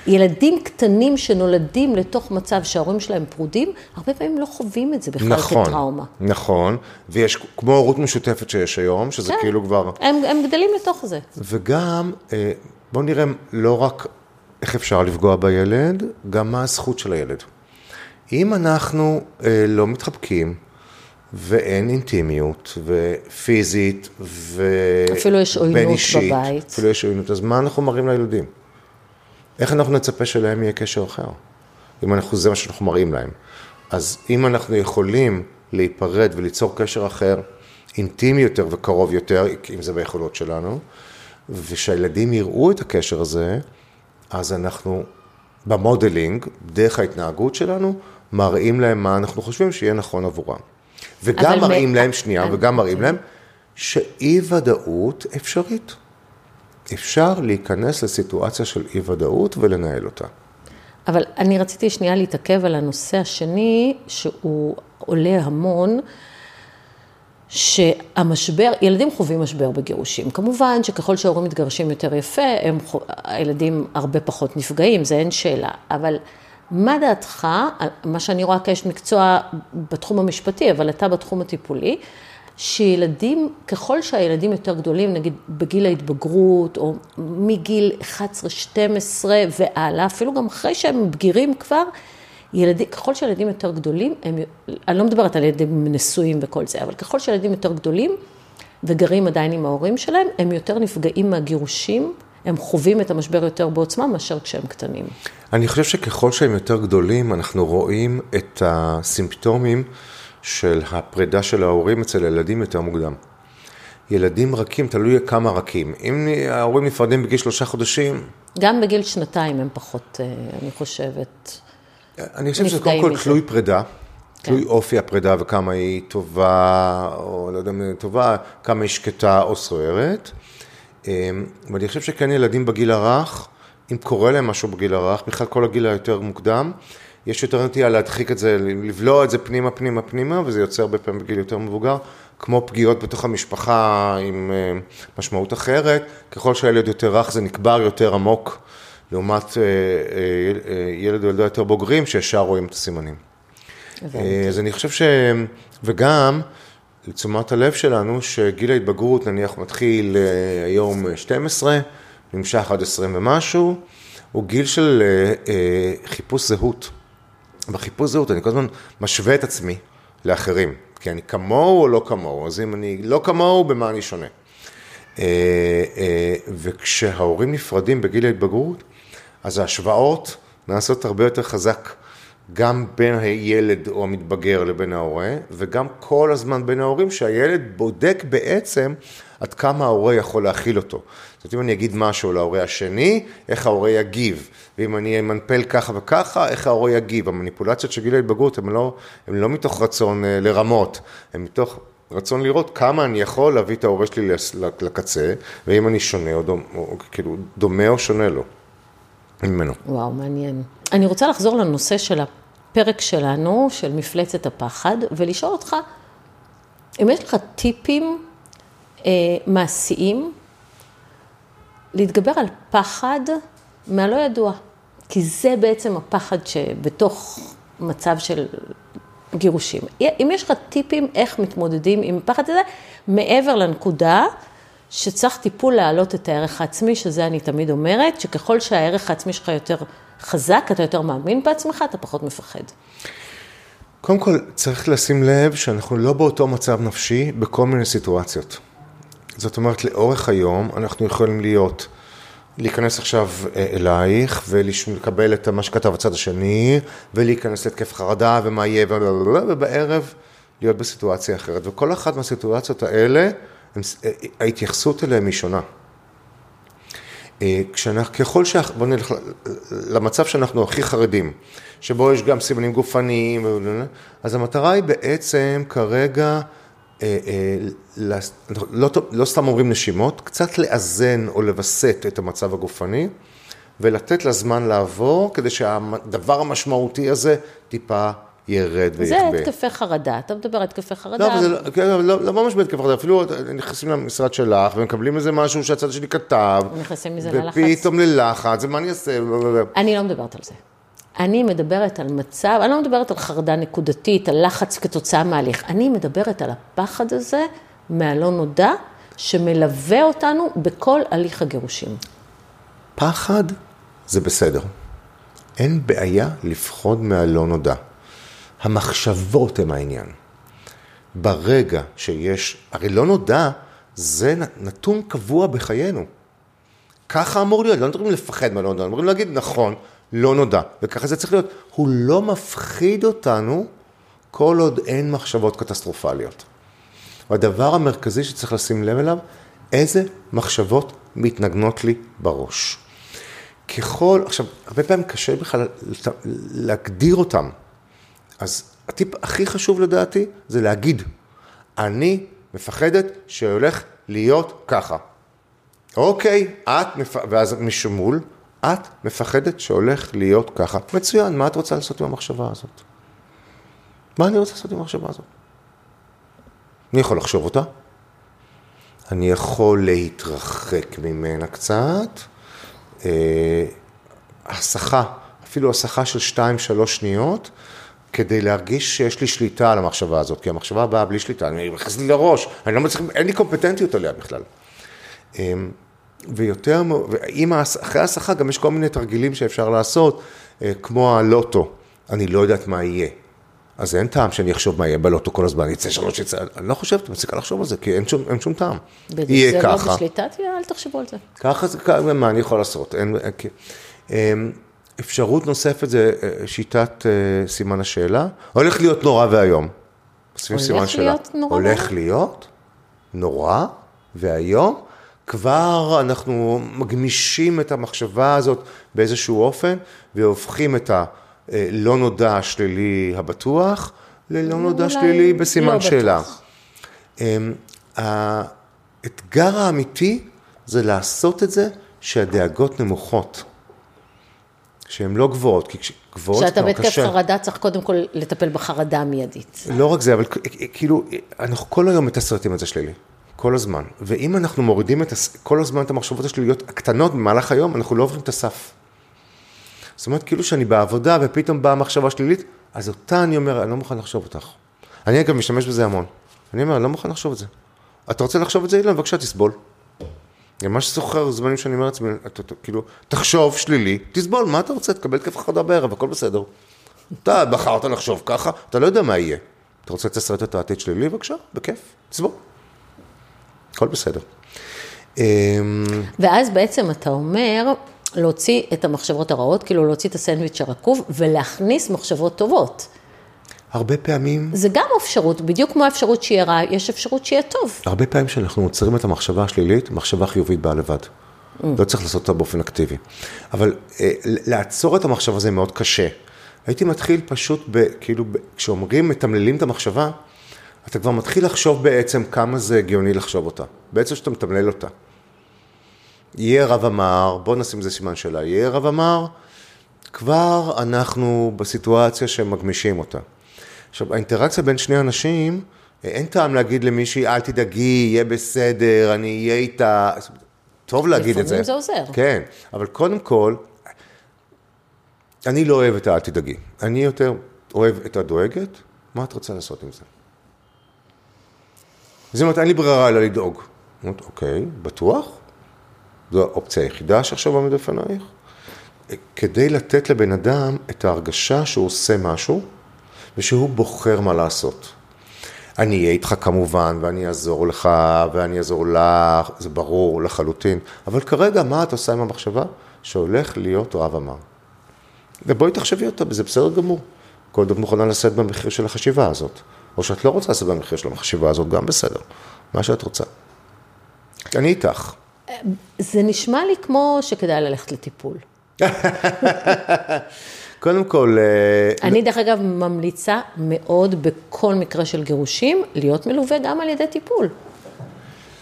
ילדים קטנים שנולדים לתוך מצב שההורים שלהם פרודים, הרבה פעמים לא חווים את זה בכלל נכון, כטראומה. נכון, ויש כמו הורות משותפת שיש היום, שזה כן, כאילו כבר... הם גדלים לתוך זה. וגם... בואו נראה לא רק איך אפשר לפגוע בילד, גם מה הזכות של הילד. אם אנחנו לא מתחבקים, ואין אינטימיות, ופיזית, ובין אישית. אפילו יש עוינות בבית. אפילו יש עוינות, אז מה אנחנו מראים לילדים? איך אנחנו נצפה שלהם יהיה קשר אחר? אם אנחנו, זה מה שאנחנו מראים להם. אז אם אנחנו יכולים להיפרד וליצור קשר אחר, אינטימי יותר וקרוב יותר, אם זה ביכולות שלנו, ושהילדים יראו את הקשר הזה, אז אנחנו במודלינג, דרך ההתנהגות שלנו, מראים להם מה אנחנו חושבים שיהיה נכון עבורם. וגם מראים להם, וגם מראים להם, שאי ודאות אפשרית. אפשר להיכנס לסיטואציה של אי ודאות ולנהל אותה. אבל אני רציתי שנייה להתעכב על הנושא השני, שהוא עולה המון, שהמשבר, ילדים חווים משבר בגירושים. כמובן שככל שההורים מתגרשים יותר יפה, הילדים הרבה פחות נפגעים, זה אין שאלה. אבל מה דעתך, מה שאני רואה כאש מקצוע בתחום המשפטי, אבל אתה בתחום הטיפולי, שילדים, ככל שהילדים יותר גדולים, נגיד בגיל ההתבגרות, או מגיל 11, 12 ועלה, אפילו גם אחרי שהם בגירים כבר, ילדים, ככל שילדים יותר גדולים, אני לא מדברת על ילדים נשואים וכל זה, אבל ככל שילדים יותר גדולים וגרים עדיין עם ההורים שלהם, הם יותר נפגעים מהגירושים, הם חווים את המשבר יותר בעוצמה מאשר כשהם קטנים. אני חושב שככל שהם יותר גדולים, אנחנו רואים את הסימפטומים של הפרידה של ההורים אצל ילדים יותר מוקדם. ילדים רכים, תלוי כמה רכים. אם ההורים נפרדים בגיל 3 חודשים... גם בגיל 2 הם פחות, אני חושבת... אני חושב שזה קודם כל תלוי פרידה, תלוי אופי הפרידה וכמה היא טובה, או לא יודע אם היא טובה, כמה היא שקטה או סוערת. ואני חושב שכן ילדים בגיל הרך, אם קורה להם משהו בגיל הרך, בכלל כל הגיל היותר מוקדם, יש יותר נטייה להדחיק את זה, לבלוע את זה פנימה, וזה יוצר הרבה פעמים בגיל יותר מבוגר, כמו פגיעות בתוך המשפחה עם משמעות אחרת, ככל שהילד יותר רך זה נקבר יותר עמוק, לעומת ילד או ילדה יותר בוגרים, שישר רואים את הסימנים. אז אני חושב ש... וגם, לתשומת הלב שלנו, שגיל ההתבגרות, נניח, מתחיל היום 12, נמשך עד 20 ומשהו, הוא גיל של חיפוש זהות. בחיפוש זהות, אני כל הזמן משווה את עצמי לאחרים, כי אני כמוהו או לא כמוהו, אז אם אני לא כמוהו, במה אני שונה? וכשההורים נפרדים בגיל ההתבגרות, אז ההשוואות נעשות הרבה יותר חזק, גם בין הילד או המתבגר לבין ההורה, וגם כל הזמן בין ההורים, שהילד בודק בעצם עד כמה ההורה יכול להכיל אותו. זאת אומרת, אם אני אגיד משהו להורה השני, איך ההורה יגיב, ואם אני אמנפל ככה וככה, איך ההורה יגיב. המניפולציות של גיל ההתבגרות, הם לא מתוך רצון לרמות, הם מתוך... רצון לראות כמה אני יכול להביא את ההורה שלי לקצה, ואם אני שונה או דומה, או, כאילו, דומה או שונה לו, ממנו. וואו, מעניין. אני רוצה לחזור לנושא של הפרק שלנו, של מפלצת הפחד, ולשאול אותך, אם יש לך טיפים מעשיים, להתגבר על פחד מהלא ידוע, כי זה בעצם הפחד שבתוך מצב של... גירושים. אם יש לך טיפים איך מתמודדים עם פחד הזה, מעבר לנקודה שצריך טיפול להעלות את הערך העצמי, שזה אני תמיד אומרת, שככל שהערך העצמי שלך יותר חזק, אתה יותר מאמין בעצמך, אתה פחות מפחד. קודם כל, צריך לשים לב שאנחנו לא באותו מצב נפשי בכל מיני סיטואציות. זאת אומרת, לאורך היום אנחנו יכולים להיות... להיכנס עכשיו אלייך, ולקבל את מה שכתב הצד השני, ולהיכנס לתקף חרדה, ומה יהיה, ובערב להיות בסיטואציה אחרת. וכל אחת מהסיטואציות האלה, ההתייחסות אליהן היא שונה. ככל שאנחנו, בוא נלך למצב שאנחנו הכי חרדים, שבו יש גם סימנים גופניים, אז המטרה היא בעצם כרגע, לא סתם אומרים נשימות, קצת לאזן או לבסט את המצב הגופני, ולתת לזמן לעבור, כדי שהדבר המשמעותי הזה טיפה ירד ויחבה. זה התקפי חרדה, אתה מדבר על התקפי חרדה. לא ממש בהתקפי חרדה, אפילו נכנסים למשרד שלך, ומקבלים איזה משהו שהצד שלי כתב, ופתאום ללחץ, זה מה אני אעשה? אני לא מדברת על זה. אני מדברת על מצב, אני לא מדברת על חרדה נקודתית, על לחץ כתוצאה מהליך. אני מדברת על הפחד הזה מהלא נודע, שמלווה אותנו בכל הליך הגירושים. פחד זה בסדר. אין בעיה לפחוד מהלא נודע. המחשבות הן העניין. ברגע שיש, הרי לא נודע, זה נתון קבוע בחיינו. ככה אמור להיות, לא נתקרים לפחד מה לא נודע, אמורים להגיד נכון, לא נודע, וככה זה צריך להיות. הוא לא מפחיד אותנו כל עוד אין מחשבות קטסטרופליות. והדבר המרכזי שצריך לשים לב אליו, איזה מחשבות מתנגנות לי בראש. ככל, עכשיו, הרבה פעמים קשה בכלל להגדיר אותם. אז הטיפ הכי חשוב לדעתי זה להגיד, אני מפחדת שהולך להיות ככה. אוקיי, ואז משמול, את מפחדת שהולך להיות ככה. מצוין, מה את רוצה לעשות עם המחשבה הזאת? מה אני רוצה לעשות עם המחשבה הזאת? אני יכול לחשוב אותה. אני יכול להתרחק ממנה קצת. השכה, אפילו השכה של 2-3 שניות, כדי להרגיש שיש לי שליטה על המחשבה הזאת, כי המחשבה באה בלי שליטה, אני מחזק לי לראש, אני לא מצליח, אין לי קומפטנטיות עליה בכלל. ויותר, אחרי השכה גם יש כל מיני תרגילים שאפשר לעשות, כמו הלוטו, אני לא יודעת מה יהיה. אז אין טעם שאני אחשוב מה יהיה בלוטו כל הזמן, יצא שלוש, יצא, אני לא חושבת, אני מצליחה לחשוב על זה, כי אין שום טעם. יהיה ככה. זה לא בשליטה, אל תחשבו על זה. ככה זה, מה אני יכול לעשות? אפשרות נוספת זה שיטת סימן השאלה. הולך להיות נורא והיום. הולך להיות נורא והיום. כבר אנחנו מגמישים את המחשבה הזאת באיזשהו אופן, והופכים את הלא נודע השלילי הבטוח, ללא נודע שלילי בסימן שאלה. האתגר האמיתי זה לעשות את זה שהדאגות נמוכות. שהן לא גבוהות, כי גבוהות... כשאתה בתקף חרדה, צריך קודם כל לטפל בחרדה מיידית. לא רק זה, אבל כאילו, אנחנו כל היום מתסרטים את זה שלילי, כל הזמן. ואם אנחנו מורידים כל הזמן את המחשבות השליליות הקטנות במהלך היום, אנחנו לא עוברים את הסף. זאת אומרת, כאילו שאני בעבודה, ופתאום באה המחשבה השלילית, אז אותה אני אומר, אני לא מוכן לחשוב אותך. אני אגב משתמש בזה המון. אני אומר, אני לא מוכן לחשוב את זה. אתה רוצה לחשוב את זה, אילן? בבקשה, תסבול. מה שסוחר זמנים שאני אומר לעצמי, כאילו, תחשוב שלילי, תסבול, מה אתה רוצה? תקבל תקף חרדה בערב, הכל בסדר. אתה בחרת לחשוב ככה, אתה לא יודע מה יהיה. אתה רוצה לצסרט את העתיד שלילי, בבקשה, בכיף, תסבול. הכל בסדר. ואז בעצם אתה אומר, להוציא את המחשבות הרעות, כאילו להוציא את הסנדוויץ' הרקוב, ולהכניס מחשבות טובות. הרבה פעמים... זה גם אפשרות, בדיוק כמו האפשרות שיהיה רע, יש אפשרות שיהיה טוב. הרבה פעמים שאנחנו מוצרים את המחשבה השלילית, מחשבה חיובית באה לבד. לא צריך לעשות אותה באופן אקטיבי. אבל לעצור את המחשבה זה מאוד קשה. הייתי מתחיל פשוט, כאילו, כשאומרים, מתמללים את המחשבה, אתה כבר מתחיל לחשוב בעצם כמה זה הגיוני לחשוב אותה. בעצם שאתה מתמלל אותה. יהיה רב אמר, בוא נשים זה סימן שאלה, יהיה רב אמר, כבר אנחנו בסיטואציה שמגמישים אותה. עכשיו, האינטראקציה בין שני אנשים, אין טעם להגיד למישהי, אל תדאגי, יהיה בסדר, אני אהיה איתה. טוב להגיד את זה. לפעמים זה עוזר. כן, אבל קודם כל, אני לא אוהב את האל תדאגי. אני יותר אוהב את הדואגת. מה את רוצה לעשות עם זה? זאת אומרת, אין לי ברירה אלא לדאוג. אומרת, אוקיי, בטוח? זו האופציה היחידה שעכשיו עומד לפנייך. כדי לתת לבן אדם את ההרגשה שהוא עושה משהו, ושהוא בוחר מה לעשות. אני אהיה איתך כמובן, ואני אעזור לך, ואני אעזור לך, זה ברור לחלוטין. אבל כרגע, מה את עושה עם המחשבה? שהולך להיות אוהב אמר. ובואי תחשבי אותה, וזה בסדר גמור. כל דבר מוכנה לשאת במחיר של החשיבה הזאת. או שאת לא רוצה לשאת במחיר של החשיבה הזאת, גם בסדר. מה שאת רוצה. אני איתך. זה נשמע לי כמו שכדאי ללכת לטיפול. קודם כל... אני דרך אגב ממליצה מאוד בכל מקרה של גירושים, להיות מלווה גם על ידי טיפול.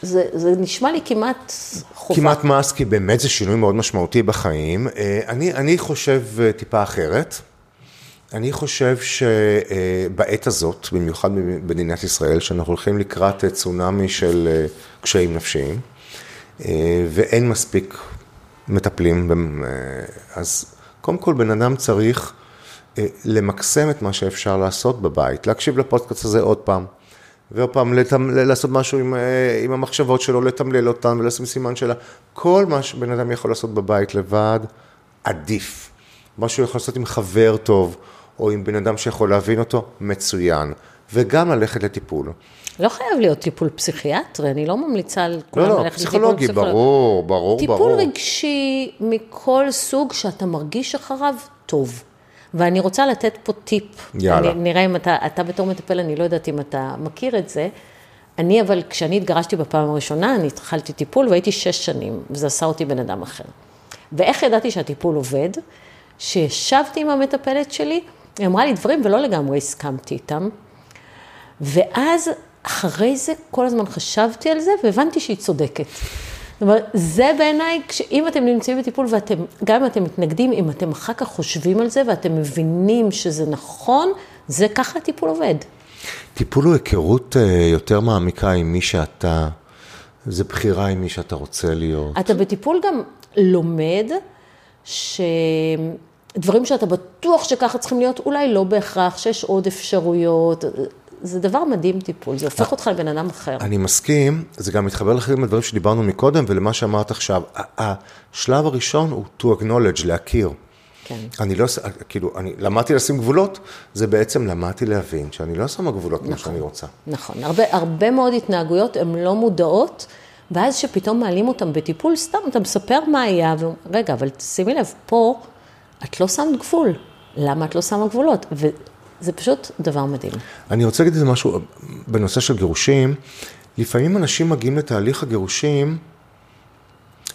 זה נשמע לי כמעט חובה. כמעט מס, כי באמת זה שינוי מאוד משמעותי בחיים. אני חושב טיפה אחרת. אני חושב שבעת הזאת, במיוחד במדינת ישראל, שאנחנו הולכים לקראת צונאמי של קשיים נפשיים, ואין מספיק מטפלים, אז... קודם כל, בן אדם צריך למקסם את מה שאפשר לעשות בבית, להקשיב לפודקאסט הזה עוד פעם, ועוד פעם לעשות משהו עם המחשבות שלו, לתמלל אותן ולשים סימן שלה. כל מה שבן אדם יכול לעשות בבית לבד, עדיף. מה שהוא יכול לעשות עם חבר טוב, או עם בן אדם שיכול להבין אותו, מצוין. וגם ללכת לטיפול. לא חייב להיות טיפול פסיכיאטרי, אני לא ממליצה על כולם ללכת לטיפול פסיכיאטרי. לא, פסיכולוגי, ברור, ברור. טיפול רגשי מכל סוג שאתה מרגיש אחריו טוב. ואני רוצה לתת פה טיפ. יאללה. נראה אם אתה בתור מטפל, אני לא יודעת אם אתה מכיר את זה. אני אבל כשאני התגרשתי בפעם הראשונה, אני התחלתי טיפול והייתי 6 שנים, וזה עשה אותי בן אדם אחר. ואיך ידעתי שהטיפול עובד? שישבתי עם המטפלת שלי, היא אמרה לי דברים ולא לגמרי הסכמתי איתם. ואז אחרי זה כל הזמן חשבתי על זה והבנתי שהיא צודקת. זאת אומרת, זה בעיניי, אם אתם נמצאים בטיפול ואתם, גם אם אתם מתנגדים, אם אתם אחר כך חושבים על זה ואתם מבינים שזה נכון, זה ככה הטיפול עובד. טיפול הוא היכרות יותר מעמיקה עם מי שאתה, זה בחירה עם מי שאתה רוצה להיות. אתה בטיפול גם לומד שדברים שאתה בטוח שככה צריכים להיות, אולי לא בהכרח, שיש עוד אפשרויות, זה דבר מדהים טיפול, זה הופך אותך לבן אדם אחר. אני מסכים, זה גם מתחבר לחלק מהדברים שדיברנו מקודם ולמה שאמרת עכשיו. השלב הראשון הוא to acknowledge, להכיר. כן. אני לא, כאילו, אני למדתי לשים גבולות, זה בעצם למדתי להבין שאני לא שמה גבולות כמו שאני רוצה. נכון, הרבה מאוד התנהגויות הן לא מודעות, ואז שפתאום מעלים אותם בטיפול, סתם אתה מספר מה היה, רגע, אבל שימי לב, פה את לא שמת גבול. למה את לא שמה גבולות? וזה פשוט דבר מדהים. אני רוצה להגיד את זה משהו בנושא של גירושים. לפעמים אנשים מגיעים לתהליך הגירושים,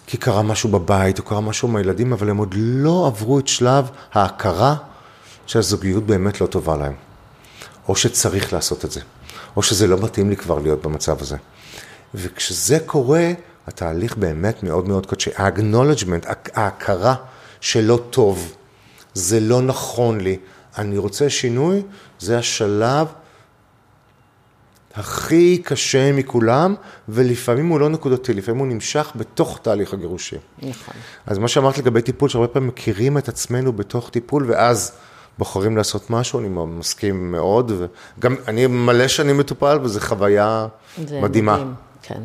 כי קרה משהו בבית, או קרה משהו עם הילדים, אבל הם עוד לא עברו את שלב ההכרה שהזוגיות באמת לא טובה להם. או שצריך לעשות את זה. או שזה לא מתאים לי כבר להיות במצב הזה. וכשזה קורה, התהליך באמת מאוד מאוד קשה. האגנולג'מנט, ההכרה שלא טוב, זה לא נכון לי, אני רוצה שינוי, זה השלב הכי קשה מכולם, ולפעמים הוא לא נקודתי, לפעמים הוא נמשך בתוך תהליך הגירושים. נכון. אז מה שאמרת לגבי טיפול, שהרבה פעמים מכירים את עצמנו בתוך טיפול, ואז בוחרים לעשות משהו, אני מסכים מאוד, וגם אני מלא שאני מטופל, וזו חוויה מדהימה. מדהים. כן.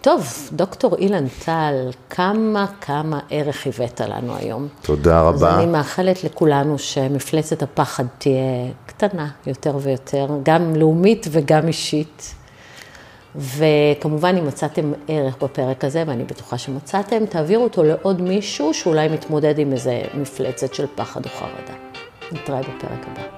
טוב, דוקטור אילן טל, כמה ערך הבאת לנו היום. תודה רבה. אז אני מאחלת לכולנו שמפלצת הפחד תהיה קטנה יותר ויותר, גם לאומית וגם אישית. וכמובן, אם מצאתם ערך בפרק הזה, ואני בטוחה שמצאתם, תעבירו אותו לעוד מישהו שאולי מתמודד עם איזה מפלצת של פחד או חרדה. נתראה בפרק הבא.